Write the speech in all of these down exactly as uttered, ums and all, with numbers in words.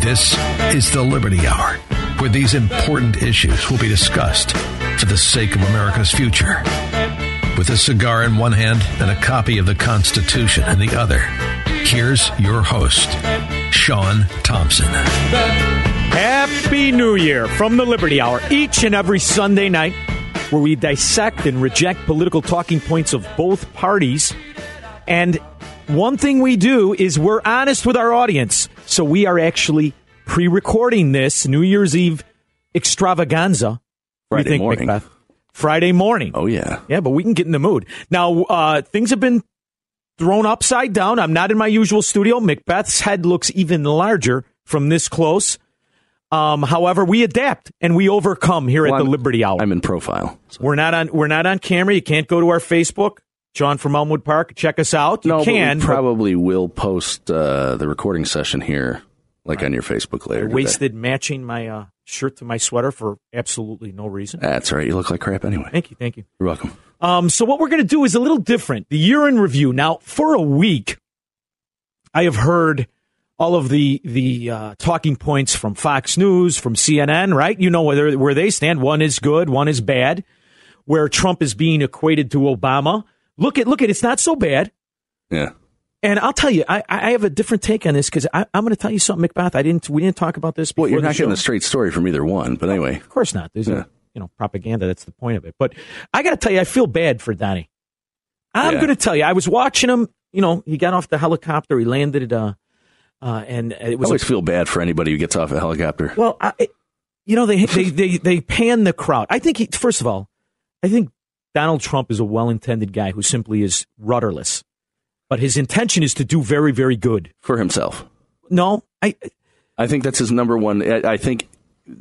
This is the Liberty Hour, where these important issues will be discussed for the sake of America's future. With a cigar in one hand and a copy of the Constitution in the other, here's your host, Sean Thompson. Happy New Year from the Liberty Hour, each and every Sunday night, where we dissect and reject political talking points of both parties. And one thing we do is we're honest with our audience. So we are actually pre-recording this New Year's Eve extravaganza. Friday think, morning. Macbeth? Friday morning. Oh, yeah. Yeah, but we can get in the mood. Now, uh, things have been thrown upside down. I'm not in my usual studio. Macbeth's head looks even larger from this close. Um, however, we adapt and we overcome here well, at the I'm, Liberty Hour. I'm in profile. So. We're not on. We're not on camera. You can't go to our Facebook. John from Elmwood Park, check us out. You no, can. But we probably but, will post uh, the recording session here, like right. on your Facebook later. I wasted today. matching my uh, shirt to my sweater for absolutely no reason. That's all right. You look like crap anyway. Thank you. Thank you. You're welcome. Um, so what we're going to do is a little different. The year in review. Now, for a week, I have heard all of the the uh, talking points from Fox News, from C N N, right? You know where, where they stand. One is good, one is bad, where Trump is being equated to Obama. Look at, look at, it's not so bad. Yeah. And I'll tell you, I, I have a different take on this because I'm going to tell you something, Macbeth. I didn't, we didn't talk about this before. Well, you're not getting a straight story from either one, but anyway. Of course not. There's yeah. a, you know, propaganda. That's the point of it. But I got to tell you, I feel bad for Donnie. I'm yeah. going to tell you, I was watching him, you know, he got off the helicopter, he landed at, uh, uh, and it was. I always a, feel bad for anybody who gets off a helicopter. Well, I, it, you know, they, they, they, they pan the crowd. I think he, first of all, I think Donald Trump is a well-intended guy who simply is rudderless, but his intention is to do very, very good for himself. No, I, I think that's his number one. I think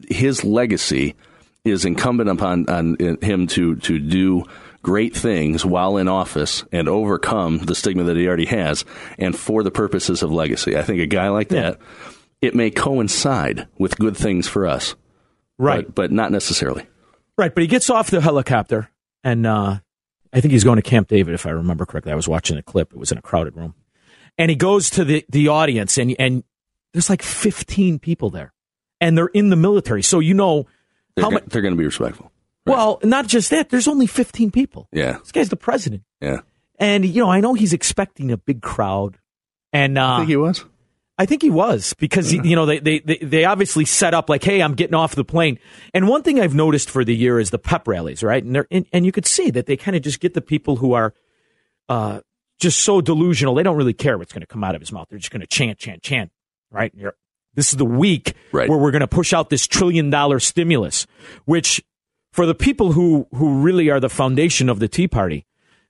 his legacy is incumbent upon on him to to do great things while in office and overcome the stigma that he already has. And for the purposes of legacy, I think a guy like that, yeah. it may coincide with good things for us. Right. But, but not necessarily. Right. But he gets off the helicopter. And uh, I think he's going to Camp David, if I remember correctly. I was watching a clip. It was in a crowded room. And he goes to the, the audience, and and there's like fifteen people there. And they're in the military. So you know they're how much... They're going to be respectful. Right? Well, not just that. There's only fifteen people. Yeah. This guy's the president. Yeah. And, you know, I know he's expecting a big crowd. And uh, I think he was. I think he was. Because, yeah. he, you know, they, they, they, they obviously set up like, hey, I'm getting off the plane. And one thing I've noticed for the year is the pep rallies, right? And they're in, and you could see that they kind of just get the people who are uh, just so delusional. They don't really care what's going to come out of his mouth. They're just going to chant, chant, chant, right? You're, this is the week right. where we're going to push out this trillion dollar stimulus, which for the people who, who really are the foundation of the Tea Party,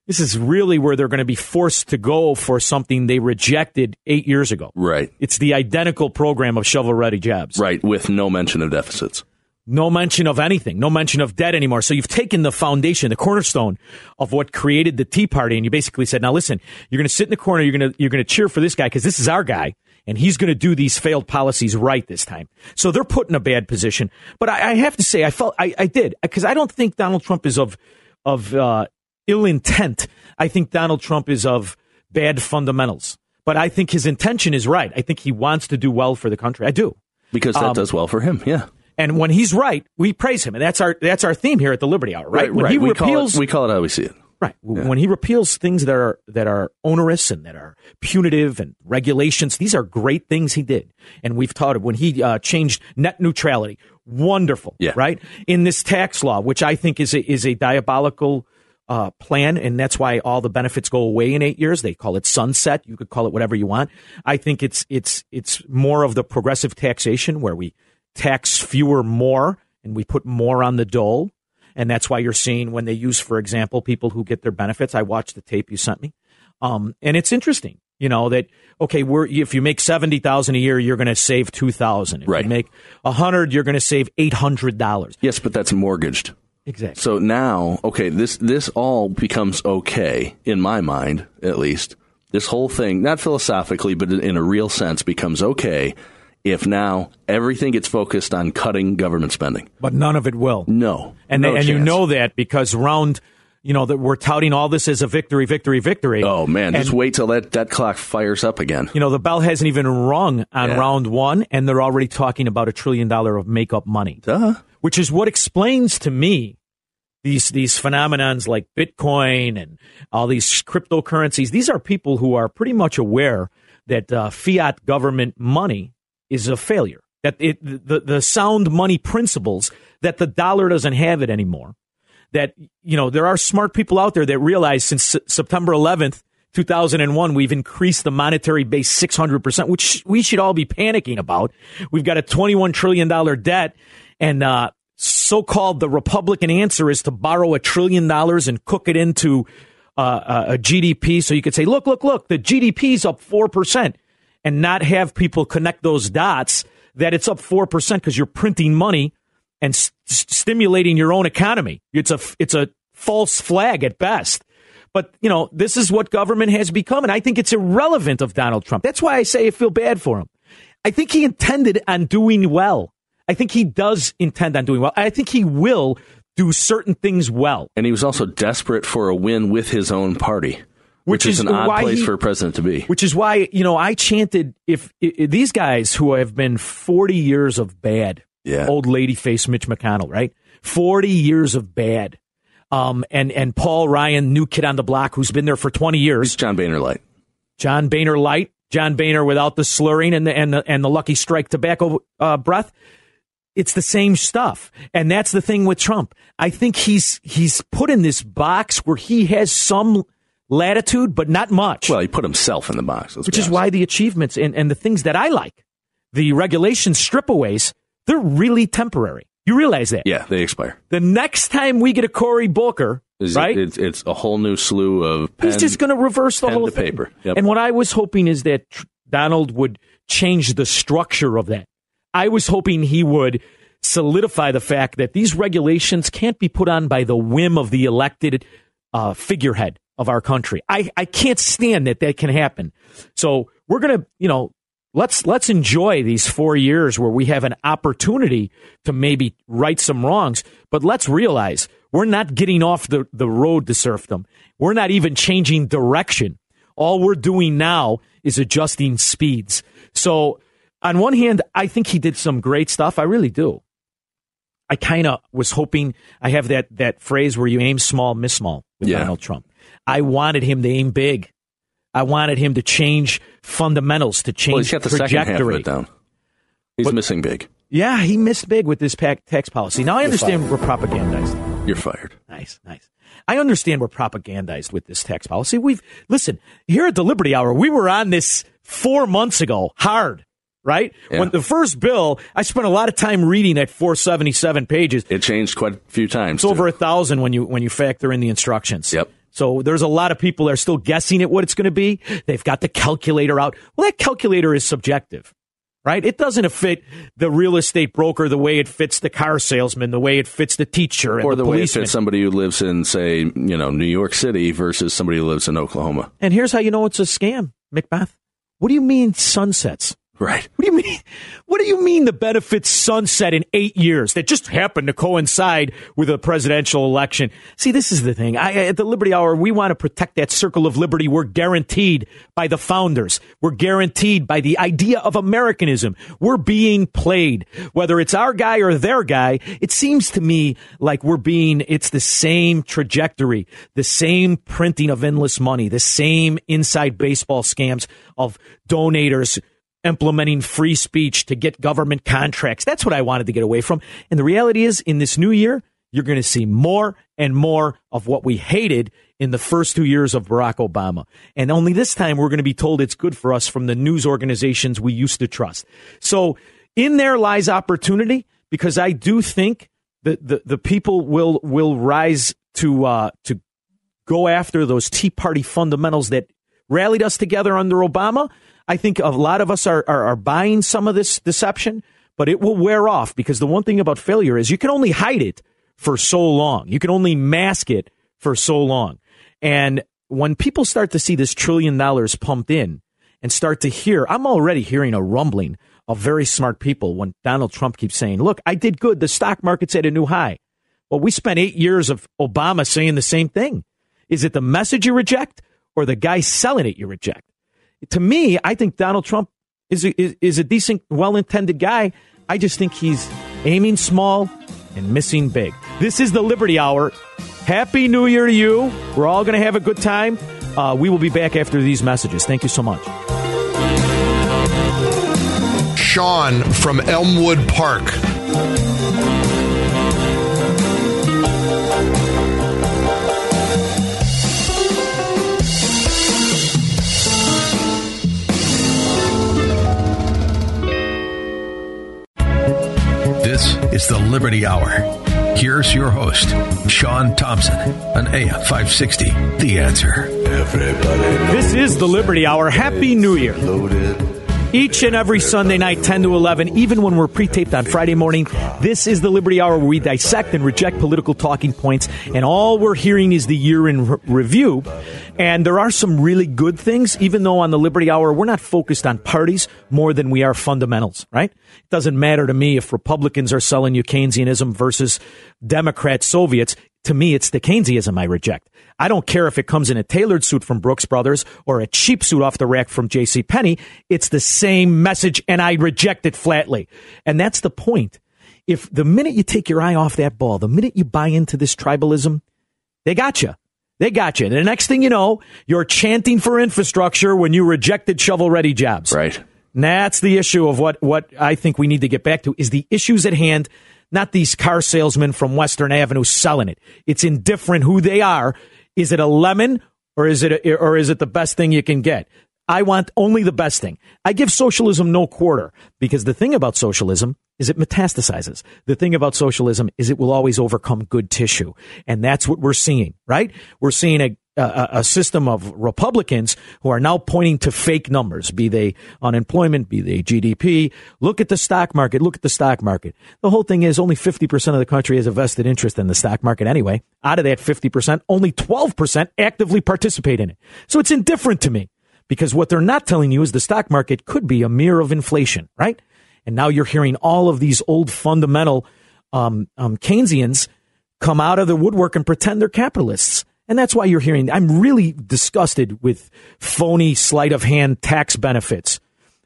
this is really where they're going to be forced to go for something they rejected eight years ago. Right. It's the identical program of shovel-ready jobs. Right, with no mention of deficits. No mention of anything. No mention of debt anymore. So you've taken the foundation, the cornerstone of what created the Tea Party, and you basically said, now listen, you're going to sit in the corner, you're going to you're going to cheer for this guy because this is our guy, and he's going to do these failed policies right this time. So they're put in a bad position. But I, I have to say, I felt I, I did, because I don't think Donald Trump is of of uh ill intent. I think Donald Trump is of bad fundamentals, but I think his intention is right. I think he wants to do well for the country. I do, because that um, does well for him. Yeah, and when he's right, we praise him, and that's our that's our theme here at the Liberty Hour. Right? Right. When right. He we, repeals, call it, we call it how we see it. Right. Yeah. When he repeals things that are that are onerous and that are punitive and regulations, these are great things he did. And we've taught him when he uh, changed net neutrality. Wonderful. Yeah. Right. In this tax law, which I think is a, is a diabolical uh, plan. And that's why all the benefits go away in eight years. They call it sunset. You could call it whatever you want. I think it's it's it's more of the progressive taxation where we tax fewer more and we put more on the dole. And that's why you're seeing when they use, for example, people who get their benefits. I watched the tape you sent me. Um, and it's interesting, you know, that, okay, we're, if you make seventy thousand dollars a year, you're going to save two thousand dollars. If right. you make one hundred dollars, you're going to save eight hundred dollars. Yes, but that's mortgaged. Exactly. So now, okay, this, this all becomes okay, in my mind, at least. This whole thing, not philosophically, but in a real sense, becomes okay if now everything gets focused on cutting government spending. But none of it will. No. And no they, and you know that because round, you know, that we're touting all this as a victory, victory, victory. Oh, man. And just wait till that, that clock fires up again. You know, the bell hasn't even rung on yeah. round one, and they're already talking about a trillion dollar of makeup money, Duh. which is what explains to me these these phenomenons like Bitcoin and all these cryptocurrencies. These are people who are pretty much aware that uh, fiat government money is a failure, that it, the, the sound money principles, that the dollar doesn't have it anymore, that, you know, there are smart people out there that realize since S- September eleventh, two thousand one, we've increased the monetary base six hundred percent, which we should all be panicking about. We've got a twenty-one trillion dollars debt, and uh, so-called the Republican answer is to borrow a trillion dollars and cook it into uh, a G D P. So you could say, look, look, look, the G D P's up four percent. And not have people connect those dots that it's up four percent because you're printing money and st- stimulating your own economy. It's a it's a false flag at best. But you know this is what government has become, and I think it's irrelevant of Donald Trump. That's why I say I feel bad for him. I think he intended on doing well. I think he does intend on doing well. I think he will do certain things well. And he was also desperate for a win with his own party. Which, which is, is an odd place he, for a president to be. Which is why, you know, I chanted, if, if these guys who have been forty years of bad, yeah. old lady face Mitch McConnell, right? forty years of bad. Um, and, and Paul Ryan, new kid on the block, who's been there for twenty years. It's John Boehner light. John Boehner light. John Boehner without the slurring and the, and the, and the lucky strike tobacco uh, breath. It's the same stuff. And that's the thing with Trump. I think he's, he's put in this box where he has some latitude, but not much. Well, he put himself in the box. Which is why the achievements and, and the things that I like, the regulation stripaways, they're really temporary. You realize that? Yeah, they expire. The next time we get a Cory Booker, is right? It, it's, it's a whole new slew of pen, he's just going to reverse the whole thing. Paper. Yep. And what I was hoping is that Donald would change the structure of that. I was hoping he would solidify the fact that these regulations can't be put on by the whim of the elected uh, figurehead of our country. I, I can't stand that that can happen. So we're going to, you know, let's let's enjoy these four years where we have an opportunity to maybe right some wrongs. But let's realize we're not getting off the, the road to serfdom. We're not even changing direction. All we're doing now is adjusting speeds. So on one hand, I think he did some great stuff. I really do. I kind of was hoping I have that that phrase where you aim small, miss small with yeah. Donald Trump. I wanted him to aim big. I wanted him to change fundamentals, to change well, he's got the trajectory. Second half of it down. He's but, missing big. Yeah, he missed big with this tax policy. Now, I understand we're propagandized. You're fired. Nice, nice. I understand we're propagandized with this tax policy. We've listen, here at the Liberty Hour, we were on this four months ago, hard, right? Yeah. When the first bill, I spent a lot of time reading that four hundred seventy-seven pages. It changed quite a few times. It's too. Over a thousand when you when you factor in the instructions. Yep. So there's a lot of people that are still guessing at what it's going to be. They've got the calculator out. Well, that calculator is subjective, right? It doesn't fit the real estate broker the way it fits the car salesman, the way it fits the teacher, and or the, the way it fits somebody who lives in, say, you know, New York City versus somebody who lives in Oklahoma. And here's how you know it's a scam, Macbeth. What do you mean sunsets? Right. What do you mean? What What do you mean the benefits sunset in eight years that just happened to coincide with a presidential election? See, this is the thing. I, at the Liberty Hour, we want to protect that circle of liberty. We're guaranteed by the founders. We're guaranteed by the idea of Americanism. We're being played. Whether it's our guy or their guy, it seems to me like we're being, it's the same trajectory, the same printing of endless money, the same inside baseball scams of donators implementing free speech to get government contracts. That's what I wanted to get away from. And the reality is, in this new year, you're going to see more and more of what we hated in the first two years of Barack Obama. And only this time we're going to be told it's good for us from the news organizations we used to trust. So in there lies opportunity, because I do think the, the, the people will will rise to uh, to go after those Tea Party fundamentals that rallied us together under Obama. I think a lot of us are, are, are buying some of this deception, but it will wear off, because the one thing about failure is you can only hide it for so long. You can only mask it for so long. And when people start to see this trillion dollars pumped in and start to hear, I'm already hearing a rumbling of very smart people when Donald Trump keeps saying, look, I did good. The stock market's at a new high. Well, we spent eight years of Obama saying the same thing. Is it the message you reject or the guy selling it you reject? To me, I think Donald Trump is a, is, is a decent, well-intended guy. I just think he's aiming small and missing big. This is the Liberty Hour. Happy New Year to you. We're all going to have a good time. Uh, we will be back after these messages. Thank you so much. Sean from Elmwood Park. This is the Liberty Hour. Here's your host, Sean Thompson, on A M five sixty, The Answer. This is the Liberty Hour. Happy New Year. Each and every Sunday night, ten to eleven, even when we're pre-taped on Friday morning, this is the Liberty Hour, where we dissect and reject political talking points, and all we're hearing is the year in re- review. And there are some really good things, even though on the Liberty Hour, we're not focused on parties more than we are fundamentals, right? It doesn't matter to me if Republicans are selling you Keynesianism versus Democrat Soviets. To me, it's the Keynesianism I reject. I don't care if it comes in a tailored suit from Brooks Brothers or a cheap suit off the rack from JCPenney. It's the same message, and I reject it flatly. And that's the point. If the minute you take your eye off that ball, the minute you buy into this tribalism, they got you. They got you. And the next thing you know, you're chanting for infrastructure when you rejected shovel-ready jobs. Right. And that's the issue of what, what I think we need to get back to, is the issues at hand. Not these car salesmen from Western Avenue selling it. It's indifferent who they are. Is it a lemon, or is it a, or is it the best thing you can get? I want only the best thing. I give socialism no quarter, because the thing about socialism is it metastasizes. The thing about socialism is it will always overcome good tissue. And that's what we're seeing, right? We're seeing a A, a system of Republicans who are now pointing to fake numbers, be they unemployment, be they G D P. Look at the stock market. Look at the stock market. The whole thing is only fifty percent of the country has a vested interest in the stock market anyway. Out of that fifty percent, only twelve percent actively participate in it. So it's indifferent to me, because what they're not telling you is the stock market could be a mirror of inflation, right? And now you're hearing all of these old fundamental um, um, Keynesians come out of the woodwork and pretend they're capitalists. And that's why you're hearing, I'm really disgusted with phony sleight of hand tax benefits.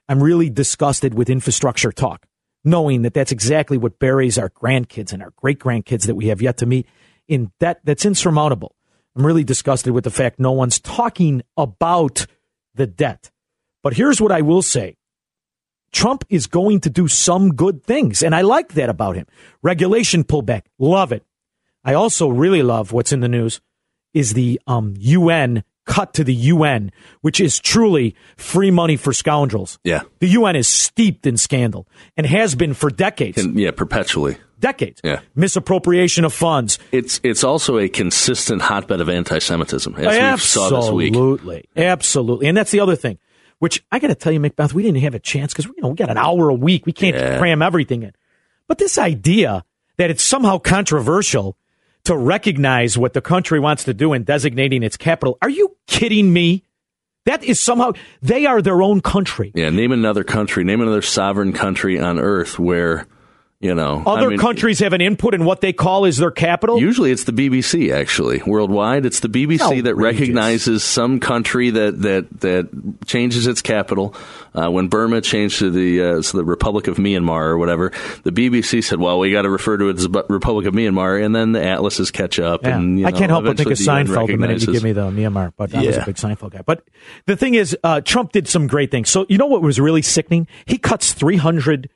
I'm really disgusted with infrastructure talk, knowing that that's exactly what buries our grandkids and our great grandkids that we have yet to meet in debt that's insurmountable. I'm really disgusted with the fact no one's talking about the debt. But here's what I will say. Trump is going to do some good things, and I like that about him. Regulation pullback, love it. I also really love what's in the news. Is the um, U N cut to the U N, which is truly free money for scoundrels. Yeah. The U N is steeped in scandal and has been for decades. And, yeah, perpetually. Decades. Yeah. Misappropriation of funds. It's it's also a consistent hotbed of anti-Semitism, as absolutely. We saw this week. Absolutely. Absolutely. And that's the other thing, which I got to tell you, Macbeth, we didn't have a chance, because you know, we got an hour a week. We can't yeah. cram everything in. But this idea that it's somehow controversial to recognize what the country wants to do in designating its capital. Are you kidding me? That is somehow, they are their own country. Yeah, name another country, name another sovereign country on earth where, you know. Other I mean, countries have an input in what they call is their capital? Usually it's the B B C, actually. Worldwide, it's the B B C outrageous. That recognizes some country that that, that changes its capital. Uh, when Burma changed to the, uh, so the Republic of Myanmar or whatever, the B B C said, well, we got to refer to it as the Republic of Myanmar, and then the atlases catch up. Yeah. And, you know, I can't help but think of Seinfeld the minute you give me the Myanmar, but I yeah. was a big Seinfeld guy. But the thing is, uh, Trump did some great things. So you know what was really sickening? He cuts three hundred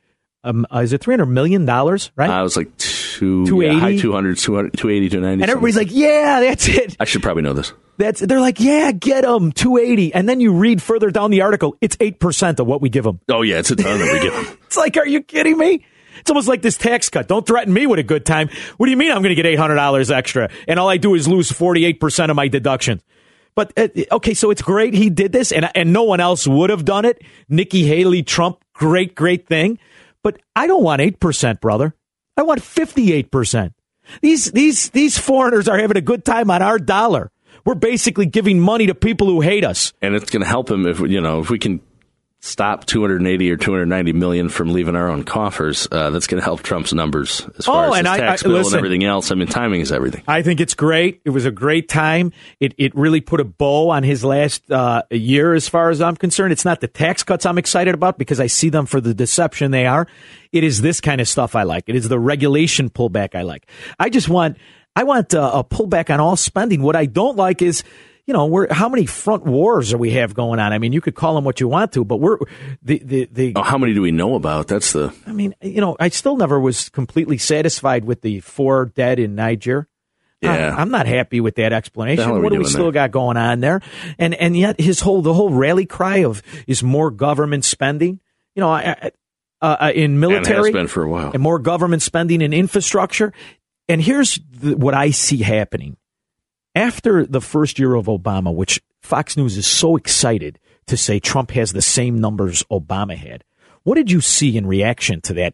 Um, uh, is it three hundred million dollars, right? Uh, it was like two, two eighty Yeah, high two hundred, two hundred, two eighty, two ninety. And everybody's something. Like, yeah, that's it. I should probably know this. That's, they're like, yeah, get them, two eighty. And then you read further down the article, it's eight percent of what we give them. Oh, yeah, it's a ton that we give them. It's like, are you kidding me? It's almost like this tax cut. Don't threaten me with a good time. What do you mean I'm going to get eight hundred dollars extra? And all I do is lose forty-eight percent of my deductions. But, uh, okay, so it's great he did this, and, and no one else would have done it. Nikki Haley, Trump, great, great thing. But I don't want eight percent, brother. I want fifty-eight percent. These these these foreigners are having a good time on our dollar. We're basically giving money to people who hate us. And it's going to help them if, you know, if we can stop two hundred eighty or two hundred ninety million from leaving our own coffers. Uh, that's going to help Trump's numbers as far oh, as his I, tax I, bill listen, and everything else. I mean, timing is everything. I think it's great. It was a great time. It it really put a bow on his last uh, year as far as I'm concerned. It's not the tax cuts I'm excited about because I see them for the deception they are. It is this kind of stuff I like. It is the regulation pullback I like. I just want I want uh, a pullback on all spending. What I don't like is, you know, we're how many front wars are we have going on? I mean, you could call them what you want to, but we're the the, the oh, how many do we know about? That's the. I mean, you know, I still never was completely satisfied with the four dead in Niger. Yeah, I, I'm not happy with that explanation. What do we still there? got going on there? And and yet his whole the whole rally cry of is more government spending. You know, I, I, uh, in military and has been for a while, and more government spending in infrastructure. And here's the, what I see happening. After the first year of Obama, which Fox News is so excited to say Trump has the same numbers Obama had, what did you see in reaction to that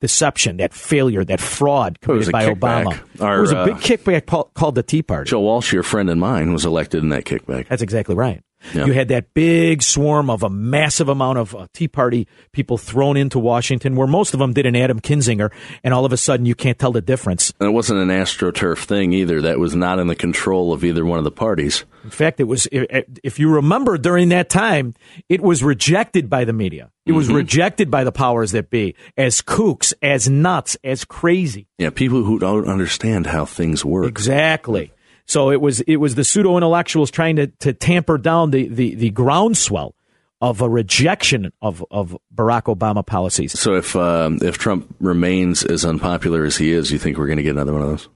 deception, that failure, that fraud committed by kickback. Obama? Our, it was a big uh, kickback called the Tea Party. Joe Walsh, your friend and mine, was elected in that kickback. That's exactly right. Yeah. You had that big swarm of a massive amount of uh, Tea Party people thrown into Washington, where most of them did an Adam Kinzinger, and all of a sudden you can't tell the difference. And it wasn't an AstroTurf thing either. That was not in the control of either one of the parties. In fact, it was. If you remember, during that time, it was rejected by the media. It was mm-hmm. rejected by the powers that be as kooks, as nuts, as crazy. Yeah, people who don't understand how things work. Exactly. So it was it was the pseudo-intellectuals trying to, to tamper down the, the, the groundswell of a rejection of, of Barack Obama policies. So if um, if Trump remains as unpopular as he is, you think we're going to get another one of those?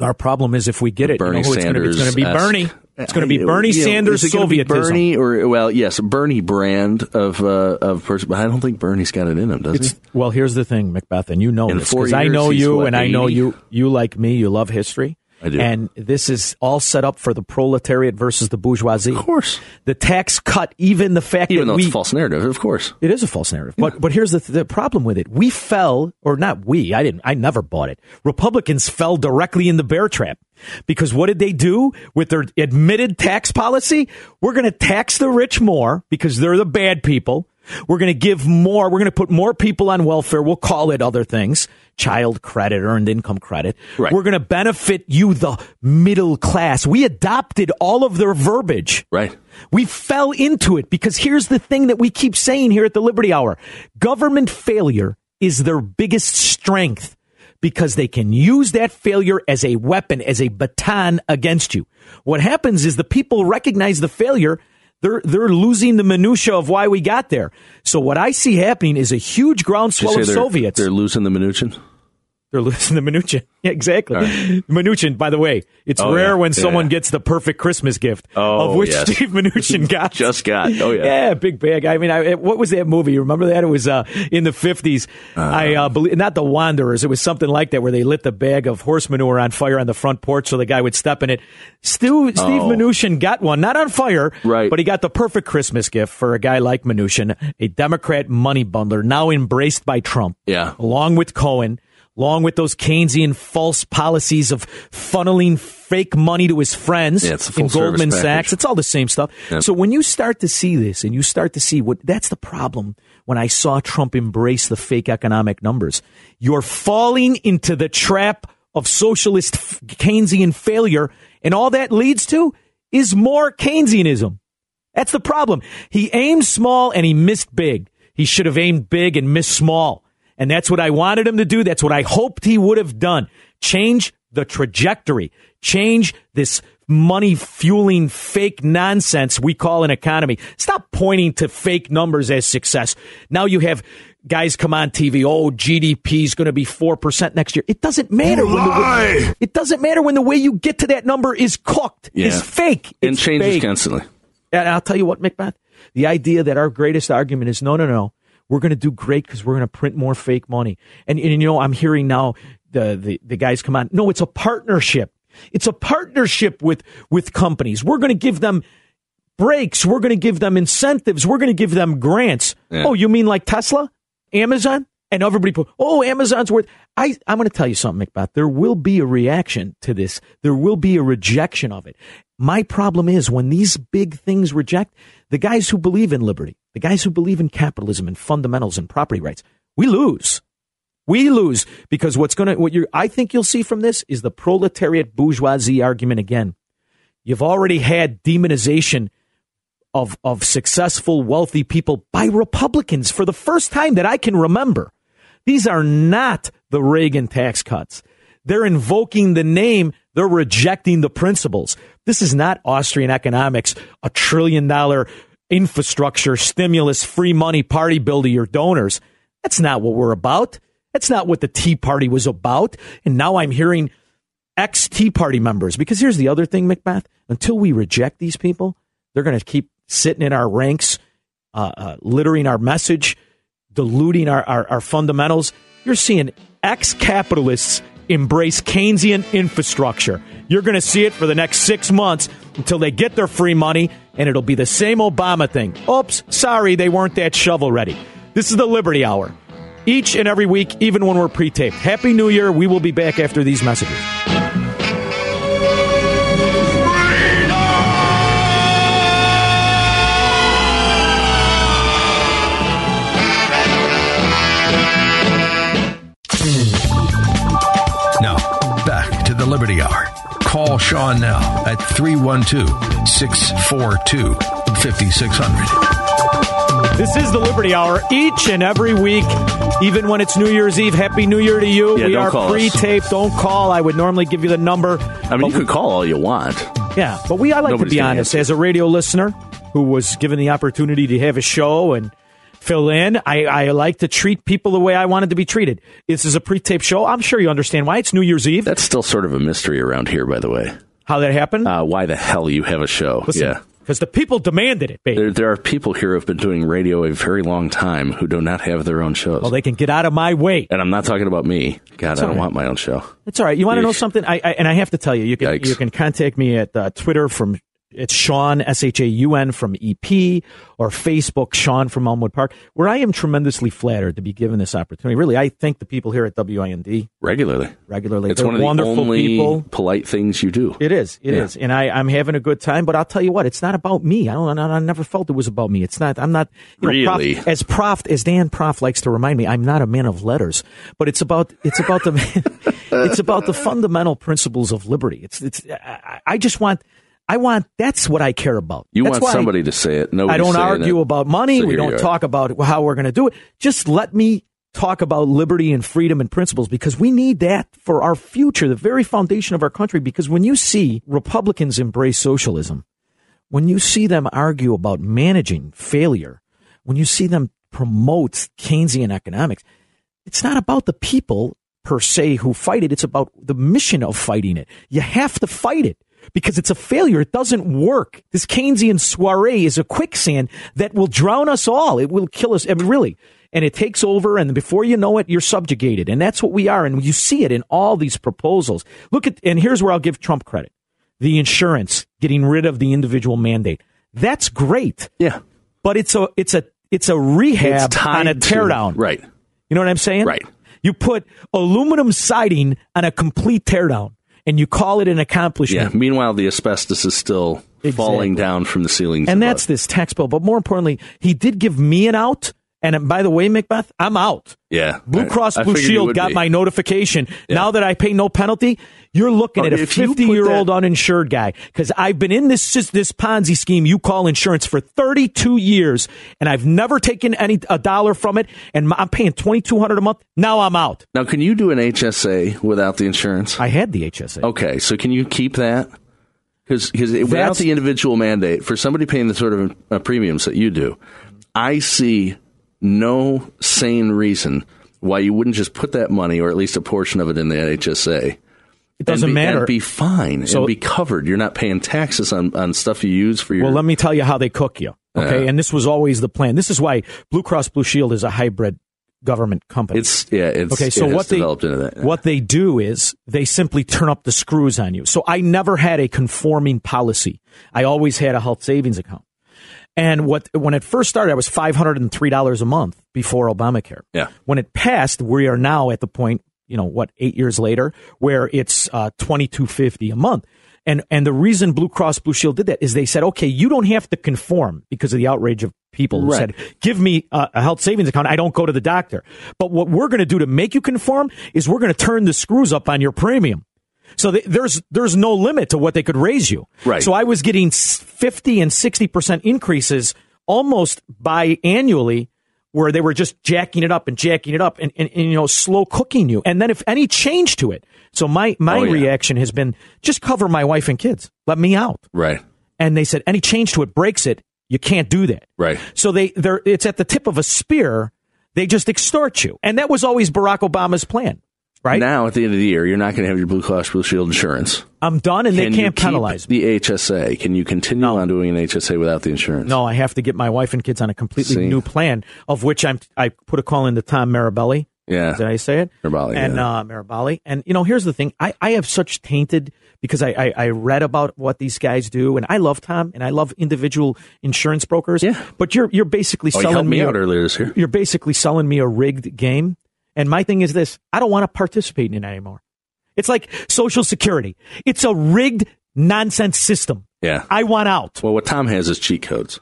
Our problem is if we get it, Bernie you know Sanders. It's going to be Bernie. It's going to be Bernie you know, Sanders. Is it Sovietism. Bernie or well, yes, Bernie brand of uh, of person. But I don't think Bernie's got it in him, does it's, he? Well, here's the thing, Macbeth, and you know in this because I know you, what, and eighty? I know you. You like me. You love history. I do. And this is all set up for the proletariat versus the bourgeoisie. Of course. The tax cut, even the fact even that we... Even though it's a false narrative, of course. It is a false narrative. Yeah. But but here's the, th- the problem with it. We fell, or not we, I didn't. I never bought it. Republicans fell directly in the bear trap. Because what did they do with their admitted tax policy? We're going to tax the rich more because they're the bad people. We're going to give more. We're going to put more people on welfare. We'll call it other things. Child credit, earned income credit. Right. We're going to benefit you, the middle class. We adopted all of their verbiage. Right. We fell into it because here's the thing that we keep saying here at the Liberty Hour. Government failure is their biggest strength because they can use that failure as a weapon, as a baton against you. What happens is the people recognize the failure. They're they're losing the minutia of why we got there. So what I see happening is a huge groundswell of they're, Soviets. They're losing the minutia? They're losing the minutia. Yeah, exactly. Right. Mnuchin, by the way, it's oh, rare yeah. when yeah. someone gets the perfect Christmas gift, oh, of which yes. Steve Mnuchin got. Just got. Oh, yeah. Yeah, big bag. I mean, I, what was that movie? You remember that? It was uh, in the fifties. Uh, I uh, believe, not The Wanderers. It was something like that where they lit the bag of horse manure on fire on the front porch so the guy would step in it. Stu, Steve oh. Mnuchin got one, not on fire, right. But he got the perfect Christmas gift for a guy like Mnuchin, a Democrat money bundler now embraced by Trump, yeah, along with Cohen. along with those Keynesian false policies of funneling fake money to his friends yeah, in Goldman package. Sachs. It's all the same stuff. Yep. So when you start to see this and you start to see what that's the problem when I saw Trump embrace the fake economic numbers. You're falling into the trap of socialist Keynesian failure, and all that leads to is more Keynesianism. That's the problem. He aimed small and he missed big. He should have aimed big and missed small. And that's what I wanted him to do. That's what I hoped he would have done. Change the trajectory. Change this money-fueling fake nonsense we call an economy. Stop pointing to fake numbers as success. Now you have guys come on T V, oh, G D P is going to be four percent next year. It doesn't matter. When the way, it doesn't matter when the way you get to that number is cooked, yeah. is fake. It's and changes fake. Constantly. And I'll tell you what, Macbeth, the idea that our greatest argument is, no, no, no, we're going to do great because we're going to print more fake money. And, and, you know, I'm hearing now the, the, the guys come on. No, it's a partnership. It's a partnership with, with companies. We're going to give them breaks. We're going to give them incentives. We're going to give them grants. Yeah. Oh, you mean like Tesla, Amazon? And everybody put, oh, Amazon's worth. I, I'm going to tell you something, Macbeth. There will be a reaction to this. There will be a rejection of it. My problem is when these big things reject, the guys who believe in liberty, the guys who believe in capitalism and fundamentals and property rights, we lose. We lose because what's going to, what you I think you'll see from this is the proletariat bourgeoisie argument again. You've already had demonization of, of successful, wealthy people by Republicans for the first time that I can remember. These are not the Reagan tax cuts. They're invoking the name. They're rejecting the principles. This is not Austrian economics, a trillion dollar infrastructure, stimulus, free money, party bill to your donors. That's not what we're about. That's not what the Tea Party was about. And now I'm hearing ex-Tea Party members. Because here's the other thing, Macbeth. Until we reject these people, they're going to keep sitting in our ranks, uh, uh, littering our message, diluting our, our, our fundamentals. You're seeing ex-capitalists embrace Keynesian infrastructure. You're going to see it for the next six months until they get their free money, and it'll be the same Obama thing. Oops, sorry, they weren't that shovel ready. This is the Liberty Hour. Each and every week, even when we're pre-taped. Happy New Year. We will be back after these messages. Liberty Hour. Call Sean now at three one two, six four two, five six zero zero. This is the Liberty Hour each and every week, even when it's New Year's Eve. Happy New Year to you. Yeah, we are pre-taped. Us. Don't call. I would normally give you the number. I mean, you could call all you want. Yeah, but we I like Nobody's to be honest. Answer. As a radio listener who was given the opportunity to have a show and fill in, I, I like to treat people the way I wanted to be treated. This is a pre-taped show. I'm sure you understand why. It's New Year's Eve. That's still sort of a mystery around here, by the way. How that happened? Uh, why the hell you have a show. Listen, yeah. Because the people demanded it, baby. There, there are people here who have been doing radio a very long time who do not have their own shows. Well, they can get out of my way. And I'm not talking about me. God, I don't right. want my own show. It's all right. You want to know something? I, I And I have to tell you, you can Yikes. you can contact me at uh, Twitter from... It's Sean, S H A U N from E P, or Facebook, Sean from Elmwood Park, where I am tremendously flattered to be given this opportunity. Really, I thank the people here at W I N D. Regularly. Regularly. It's They're one of wonderful the only people. polite things you do. It is. It yeah. is. And I, I'm having a good time, but I'll tell you what, it's not about me. I don't. I, I never felt it was about me. It's not. I'm not. You know, really? Prof, as Prof, as Dan Prof likes to remind me, I'm not a man of letters, but it's about, it's about the, it's about the fundamental principles of liberty. It's, it's, I, I just want... I want, that's what I care about. You that's want somebody I, to say it. Nobody's I don't argue it. about money. So we don't talk about how we're going to do it. Just let me talk about liberty and freedom and principles, because we need that for our future, the very foundation of our country. Because when you see Republicans embrace socialism, when you see them argue about managing failure, when you see them promote Keynesian economics, it's not about the people per se who fight it. It's about the mission of fighting it. You have to fight it. Because it's a failure. It doesn't work. This Keynesian soiree is a quicksand that will drown us all. It will kill us. I mean, really. And it takes over. And before you know it, you're subjugated. And that's what we are. And you see it in all these proposals. Look at, and here's where I'll give Trump credit. The insurance, getting rid of the individual mandate. That's great. Yeah. But it's a, it's a, it's a rehab it's on a teardown. Right. You know what I'm saying? Right. You put aluminum siding on a complete teardown, and you call it an accomplishment. Yeah. Meanwhile, the asbestos is still exactly. falling down from the ceilings. And above. That's this tax bill. But more importantly, he did give me an out. And by the way, Macbeth, I'm out. Yeah. Blue Cross Blue Shield got be. my notification. Yeah. Now that I pay no penalty, you're looking oh, at a fifty-year-old that... uninsured guy. Because I've been in this this Ponzi scheme you call insurance for thirty-two years, and I've never taken any a dollar from it, and I'm paying twenty-two hundred dollars a month. Now I'm out. Now, can you do an H S A without the insurance? I had the H S A. Okay, so can you keep that? Because without the individual mandate, for somebody paying the sort of uh, premiums that you do, I see... no sane reason why you wouldn't just put that money, or at least a portion of it, in the H S A. It doesn't and be, matter. And be fine. So, and be covered. You're not paying taxes on, on stuff you use for your... Well, let me tell you how they cook you. Okay, uh, and this was always the plan. This is why Blue Cross Blue Shield is a hybrid government company. It's yeah. It's, okay, so it what they developed into that. Yeah. What they do is they simply turn up the screws on you. So I never had a conforming policy. I always had a health savings account. And what when it first started, I was five hundred three dollars a month before Obamacare. Yeah. When it passed, we are now at the point, you know, what, eight years later, where it's uh, twenty-two fifty a month. And and the reason Blue Cross Blue Shield did that is they said, okay, you don't have to conform, because of the outrage of people who right. said, give me a, a health savings account. I don't go to the doctor. But what we're going to do to make you conform is we're going to turn the screws up on your premium. So they, there's there's no limit to what they could raise you. Right. So I was getting fifty and sixty percent increases almost biannually, where they were just jacking it up and jacking it up and, and, and you know, slow cooking you. And then if any change to it. So my, my oh, yeah. reaction has been, just cover my wife and kids. Let me out. Right. And they said, any change to it breaks it. You can't do that. Right. So they they're it's at the tip of a spear. They just extort you. And that was always Barack Obama's plan. Right? Now, at the end of the year, you're not going to have your Blue Cross Blue Shield insurance. I'm done, and Can they can't penalize me. The H S A. Can you continue no. on doing an H S A without the insurance? No, I have to get my wife and kids on a completely See? new plan, of which I'm. I put a call into Tom Marabelli. Yeah, did I say it? Marabelli and yeah. uh, Marabelli. And you know, here's the thing: I, I have such tainted because I, I I read about what these guys do, and I love Tom, and I love individual insurance brokers. Yeah, but you're you're basically oh, selling you helped me, me out a, earlier this year. You're basically selling me a rigged game. And my thing is this, I don't want to participate in it anymore. It's like Social Security. It's a rigged nonsense system. Yeah. I want out. Well, what Tom has is cheat codes.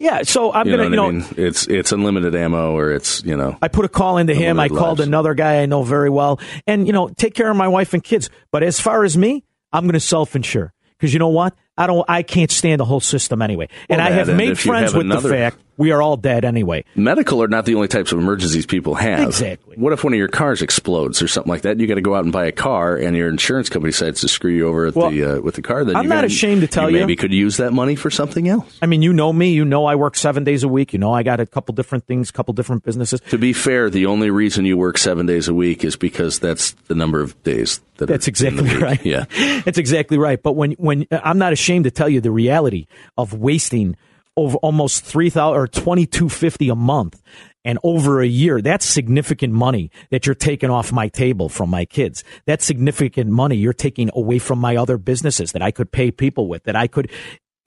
Yeah, so I'm going to, you know. Gonna, you know I mean? It's it's unlimited ammo, or it's, you know. I put a call into him. I called lives. another guy I know very well. And, you know, take care of my wife and kids. But as far as me, I'm going to self-insure. Because you know what? I don't. I can't stand the whole system anyway. And well, I have made friends have with another, the fact we are all dead anyway. Medical are not the only types of emergencies people have. Exactly. What if one of your cars explodes or something like that? You got to go out and buy a car, and your insurance company decides to screw you over at well, the uh, with the car. Then I'm not gonna, ashamed to tell you, you maybe could use that money for something else. I mean, you know me. You know I work seven days a week. You know I got a couple different things, couple different businesses. To be fair, the only reason you work seven days a week is because that's the number of days that that's are exactly in the right. Yeah, that's exactly right. But when when I'm not ashamed. Ashamed to tell you the reality of wasting over almost three thousand or twenty two fifty a month and over a year. That's significant money that you're taking off my table from my kids. That's significant money you're taking away from my other businesses that I could pay people with, that I could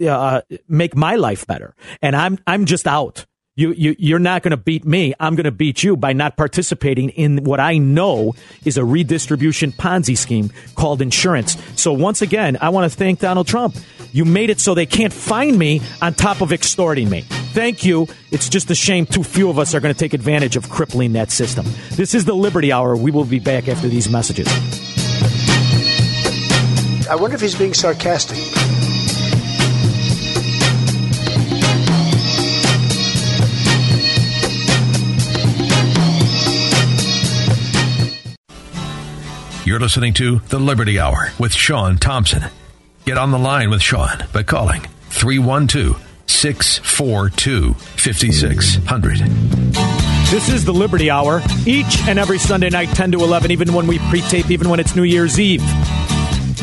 uh, make my life better. And I'm I'm just out. You you you're not going to beat me. I'm going to beat you by not participating in what I know is a redistribution Ponzi scheme called insurance. So once again, I want to thank Donald Trump. You made it so they can't find me on top of extorting me. Thank you. It's just a shame too few of us are going to take advantage of crippling that system. This is the Liberty Hour. We will be back after these messages. I wonder if he's being sarcastic. You're listening to The Liberty Hour with Sean Thompson. Get on the line with Sean by calling three one two, six four two, five six zero zero. This is The Liberty Hour each and every Sunday night, ten to eleven, even when we pre-tape, even when it's New Year's Eve,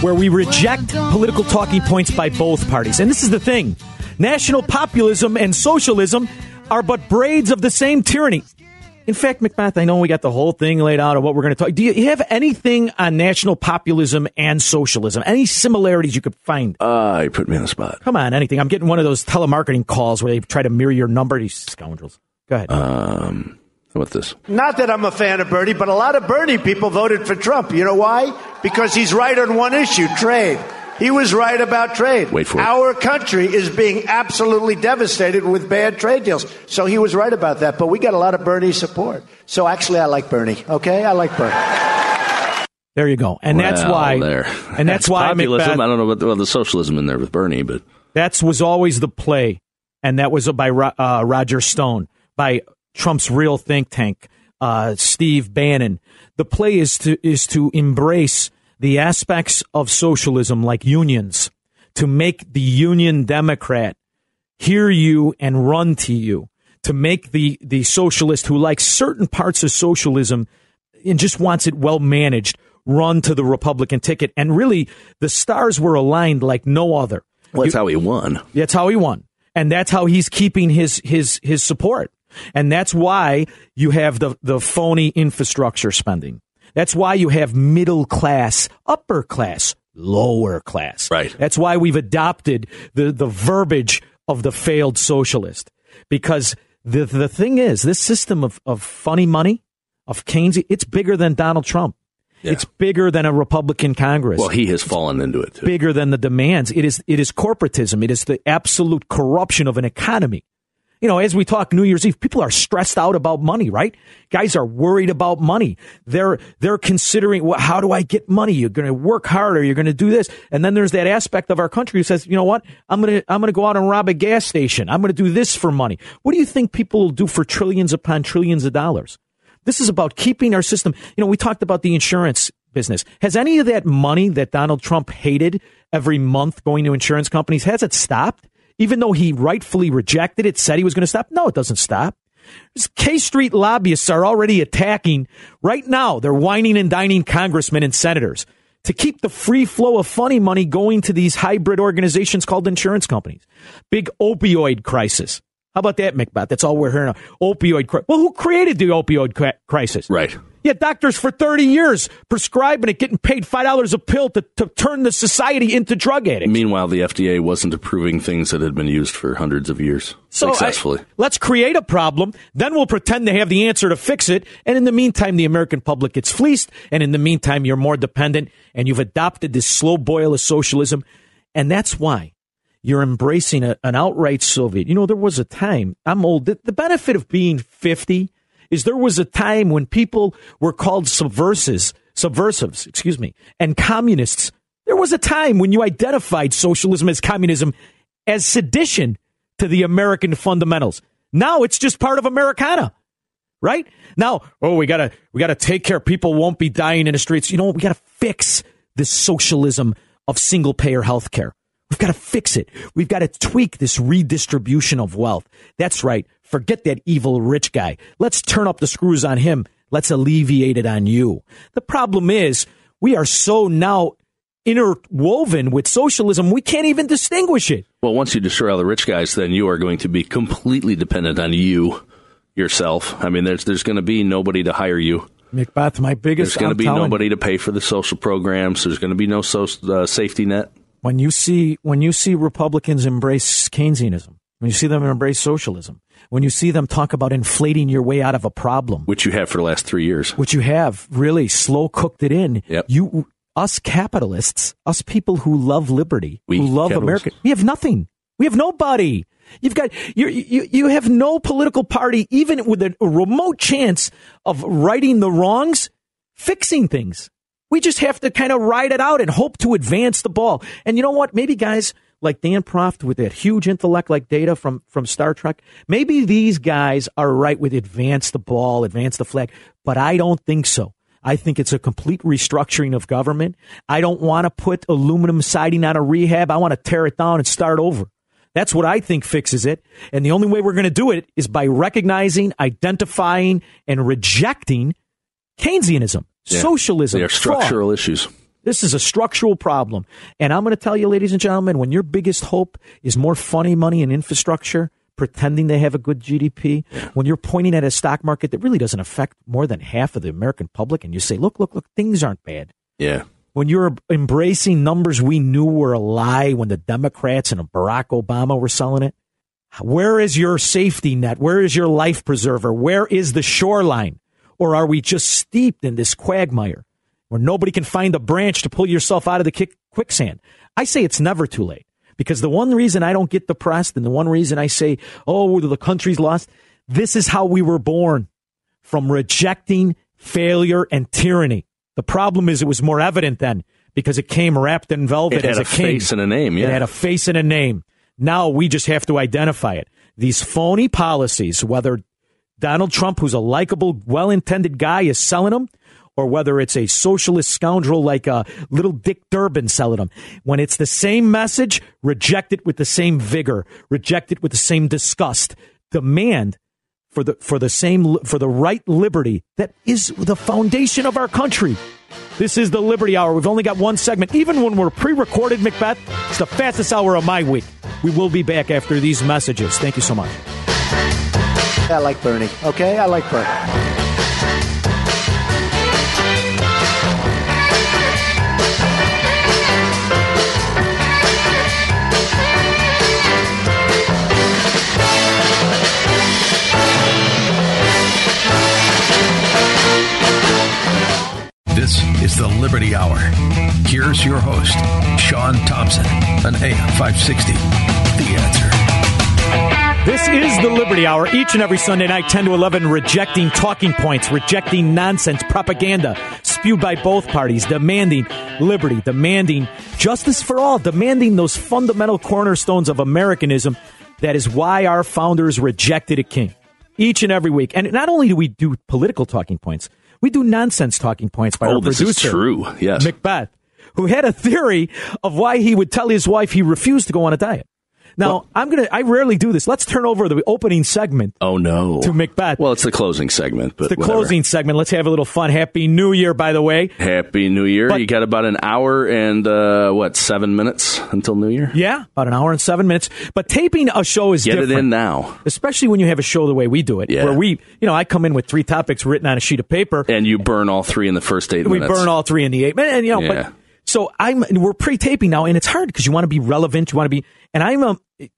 where we reject political talking points by both parties. And this is the thing. National populism and socialism are but braids of the same tyranny. In fact, Macbeth, I know we got the whole thing laid out of what we're going to talk. Do you have anything on national populism and socialism? Any similarities you could find? Uh, you put me on the spot. Come on, anything. I'm getting one of those telemarketing calls where they try to mirror your number. These scoundrels. Go ahead. Um, with this. Not that I'm a fan of Bernie, but a lot of Bernie people voted for Trump. You know why? Because he's right on one issue, trade. He was right about trade. Wait for it. Our country is being absolutely devastated with bad trade deals. So he was right about that. But we got a lot of Bernie support. So actually, I like Bernie. Okay? I like Bernie. There you go. And well, that's why. There. And that's, that's why. Populism. Macbeth, I don't know about the, well, the socialism in there with Bernie, but. That was always the play. And that was by uh, Roger Stone, by Trump's real think tank, uh, Steve Bannon. The play is to is to embrace the aspects of socialism like unions, to make the union Democrat hear you and run to you, to make the, the socialist who likes certain parts of socialism and just wants it well managed run to the Republican ticket. And really, the stars were aligned like no other. Well, that's you, how he won. That's how he won. And that's how he's keeping his his his support. And that's why you have the, the phony infrastructure spending. That's why you have middle class, upper class, lower class. Right. That's why we've adopted the, the verbiage of the failed socialist. Because the the thing is, this system of, of funny money, of Keynesian, it's bigger than Donald Trump. Yeah. It's bigger than a Republican Congress. Well, he has fallen into it, too. Bigger than the demands. It is it is corporatism. It is the absolute corruption of an economy. You know, as we talk New Year's Eve, people are stressed out about money, right? Guys are worried about money. They're they're considering, well, how do I get money? You're going to work harder. You're going to do this. And then there's that aspect of our country who says, you know what? I'm going to I'm going to go out and rob a gas station. I'm going to do this for money. What do you think people will do for trillions upon trillions of dollars? This is about keeping our system. You know, we talked about the insurance business. Has any of that money that Donald Trump hated every month going to insurance companies, has it stopped? Even though he rightfully rejected it, said he was going to stop? No, it doesn't stop. K Street lobbyists are already attacking. Right now, they're whining and dining congressmen and senators to keep the free flow of funny money going to these hybrid organizations called insurance companies. Big opioid crisis. How about that, Macbeth? That's all we're hearing about. Opioid crisis. Well, who created the opioid crisis? Right. Yeah, doctors for thirty years prescribing it, getting paid five dollars a pill to, to turn the society into drug addicts. Meanwhile, the F D A wasn't approving things that had been used for hundreds of years so successfully. I, let's create a problem. Then we'll pretend to have the answer to fix it. And in the meantime, the American public gets fleeced. And in the meantime, you're more dependent. And you've adopted this slow boil of socialism. And that's why you're embracing a, an outright Soviet. You know, there was a time, I'm old, the, the benefit of being fifty is there was a time when people were called subversives, subversives, excuse me, and communists. There was a time when you identified socialism as communism as sedition to the American fundamentals. Now it's just part of Americana, right? Now, oh, we gotta we gotta take care. People won't be dying in the streets. You know what? We gotta fix this socialism of single payer health care. We've got to fix it. We've got to tweak this redistribution of wealth. That's right. Forget that evil rich guy. Let's turn up the screws on him. Let's alleviate it on you. The problem is we are so now interwoven with socialism, we can't even distinguish it. Well, once you destroy all the rich guys, then you are going to be completely dependent on you, yourself. I mean, there's there's going to be nobody to hire you. Macbeth, my biggest... There's going to be nobody to pay for the social programs. There's going to be no social, uh, safety net. When you see when you see Republicans embrace Keynesianism, when you see them embrace socialism, when you see them talk about inflating your way out of a problem, which you have for the last three years, which you have really slow cooked it in. Yep. You, us capitalists, us people who love liberty, we who love America, we have nothing. We have nobody. You've got you you you have no political party, even with a remote chance of righting the wrongs, fixing things. We just have to kind of ride it out and hope to advance the ball. And you know what? Maybe guys like Dan Proft with that huge intellect like Data from, from Star Trek, maybe these guys are right with advance the ball, advance the flag. But I don't think so. I think it's a complete restructuring of government. I don't want to put aluminum siding on a rehab. I want to tear it down and start over. That's what I think fixes it. And the only way we're going to do it is by recognizing, identifying, and rejecting Keynesianism. Yeah. Socialism. They are structural fraud. Issues. This is a structural problem. And I'm going to tell you, ladies and gentlemen, when your biggest hope is more funny money and infrastructure, pretending they have a good G D P, yeah. When you're pointing at a stock market that really doesn't affect more than half of the American public, and you say, look, look, look, things aren't bad. Yeah. When you're embracing numbers we knew were a lie when the Democrats and Barack Obama were selling it, Where is your safety net? Where is your life preserver? Where is the shoreline? Or are we just steeped in this quagmire where nobody can find a branch to pull yourself out of the quicksand? I say it's never too late, because the one reason I don't get depressed and the one reason I say, oh, the country's lost, this is how we were born, from rejecting failure and tyranny. The problem is it was more evident then because it came wrapped in velvet as a king. It had a face and a name. Yeah. It had a face and a name. Now we just have to identify it. These phony policies, whether Donald Trump, who's a likable, well-intended guy, is selling them, or whether it's a socialist scoundrel like a little Dick Durbin selling them. When it's the same message, reject it with the same vigor, reject it with the same disgust, demand for the for the same for the right liberty that is the foundation of our country. This is the Liberty Hour. We've only got one segment. Even when we're pre-recorded, Macbeth, it's the fastest hour of my week. We will be back after these messages. Thank you so much. I like Bernie. Okay, I like Bernie. This is the Liberty Hour. Here's your host, Sean Thompson, on A M five sixty, The Answer. This is the Liberty Hour. Each and every Sunday night, ten to eleven, rejecting talking points, rejecting nonsense, propaganda spewed by both parties, demanding liberty, demanding justice for all, demanding those fundamental cornerstones of Americanism. That is why our founders rejected a king. Each and every week. And not only do we do political talking points, we do nonsense talking points by oh, our producer, this is true. Yes. Macbeth, who had a theory of why he would tell his wife he refused to go on a diet. Now, well, I'm gonna. I rarely do this. Let's turn over the opening segment. Oh no, to Macbeth. Well, it's the closing segment. But it's the whatever. closing segment. Let's have a little fun. Happy New Year, by the way. Happy New Year. But you got about an hour and uh, what seven minutes until New Year? Yeah, about an hour and seven minutes. But taping a show is get different. Get it in now, especially when you have a show the way we do it, yeah. where we, you know, I come in with three topics written on a sheet of paper, and you burn all three in the first eight. We minutes. We burn all three in the eight minutes, and you know. Yeah. But, So I'm we're pre-taping now, and it's hard because you want to be relevant. You want to be, and I'm a,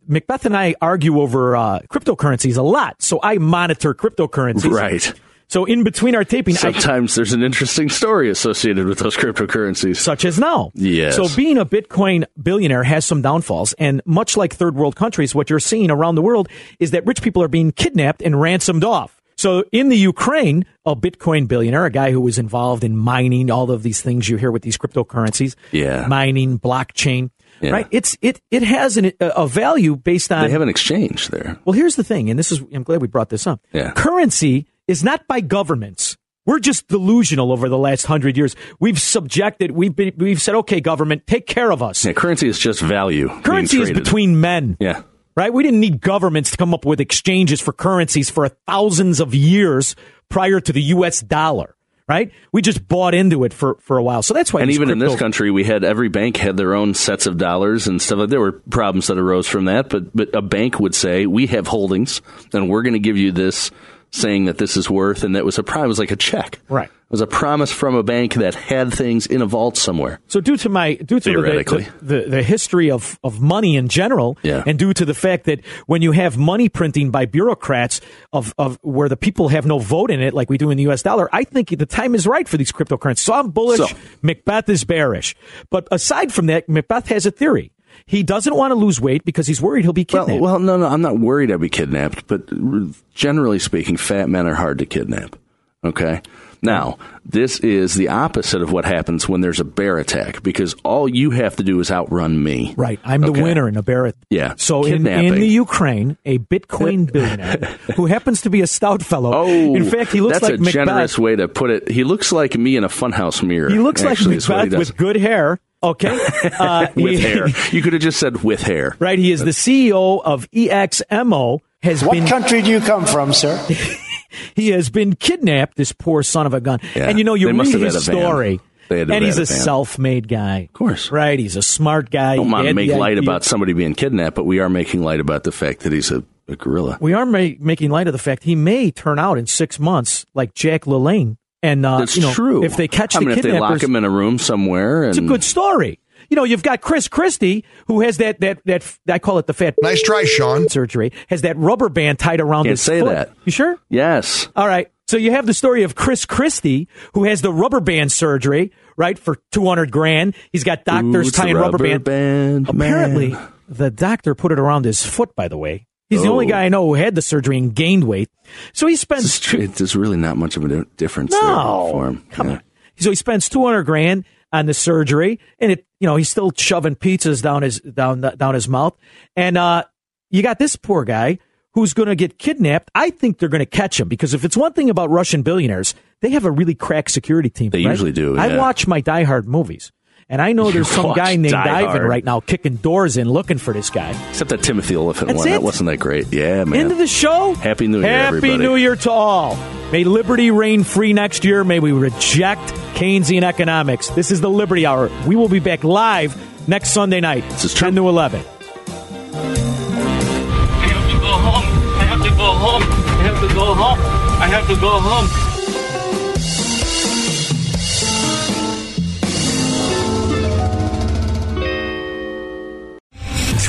Macbeth and I argue over uh, cryptocurrencies a lot. So I monitor cryptocurrencies, right? So in between our taping, sometimes I, there's an interesting story associated with those cryptocurrencies, such as now. Yes. So being a Bitcoin billionaire has some downfalls, and much like third world countries, what you're seeing around the world is that rich people are being kidnapped and ransomed off. So in the Ukraine, a Bitcoin billionaire, a guy who was involved in mining, all of these things you hear with these cryptocurrencies, yeah. mining, blockchain, yeah. right? It's it it has an, a value based on... They have an exchange there. Well, here's the thing, and this is I'm glad we brought this up. Yeah. Currency is not by governments. We're just delusional over the last hundred years. We've subjected, we've been, we've said, okay, government, take care of us. Yeah, currency is just value. Currency is between men. Yeah. Right? We didn't need governments to come up with exchanges for currencies for thousands of years prior to the U S dollar, right? We just bought into it for, for a while. So that's why. And even crypto- in this country, we had every bank had their own sets of dollars and stuff. There were problems that arose from that. But, but a bank would say, we have holdings and we're going to give you this, saying that this is worth. And that was a promise, was like a check. Right. It was a promise from a bank that had things in a vault somewhere. So due to my due to the, the, the history of, of money in general, yeah. and due to the fact that when you have money printing by bureaucrats of, of where the people have no vote in it, like we do in the U S dollar, I think the time is right for these cryptocurrencies. So I'm bullish. So, Macbeth is bearish. But aside from that, Macbeth has a theory. He doesn't want to lose weight because he's worried he'll be kidnapped. Well, well no, no, I'm not worried I'll be kidnapped. But generally speaking, fat men are hard to kidnap. Okay. Now, this is the opposite of what happens when there's a bear attack, because all you have to do is outrun me. Right. I'm okay. the winner in a bear attack. Yeah. So in, in the Ukraine, a Bitcoin billionaire who happens to be a stout fellow. Oh, in fact, he looks that's like a Macbeth. Generous way to put it. He looks like me in a funhouse mirror. He looks actually, like Macbeth with good hair. Okay. Uh, with he, hair. You could have just said with hair. Right. He is the C E O of E X M O. Has what been, country do you come from, sir? He has been kidnapped, this poor son of a gun. Yeah, and, you know, you read his story, and he's a self-made guy. Of course. Right? He's a smart guy. Don't want to make light about somebody being kidnapped, but we are making light about the fact that he's a, a gorilla. We are ma- making light of the fact he may turn out in six months like Jack LaLanne. And, uh, that's you know, true. If they catch the kidnappers. I mean, if they lock him in a room somewhere. And, it's a good story. you know, you've got Chris Christie, who has that, that, that, I call it the fat. Nice try, Sean. Surgery, has that rubber band tied around Can't his say foot. That. You sure? Yes. All right. So you have the story of Chris Christie, who has the rubber band surgery, right, for two hundred grand. He's got doctors Ooh, tying rubber, rubber band. band. Apparently, man. The doctor put it around his foot, by the way. He's oh. the only guy I know who had the surgery and gained weight. So he spends... Two- There's really not much of a difference no. there for him. Come yeah. on. So he spends two hundred grand on the surgery, and it, you know, he's still shoving pizzas down his down down his mouth. And uh, you got this poor guy who's going to get kidnapped. I think they're going to catch him, because if it's one thing about Russian billionaires, they have a really crack security team. They right? usually do. Yeah. I watch my Die Hard movies. And I know there's some guy named Ivan right now kicking doors in looking for this guy. Except that Timothy Oliphant one. That wasn't that great. Yeah, man. End of the show. Happy New Year, everybody. Happy New Year to all. May liberty reign free next year. May we reject Keynesian economics. This is the Liberty Hour. We will be back live next Sunday night. This is true. ten to eleven. I have to go home. I have to go home. I have to go home. I have to go home.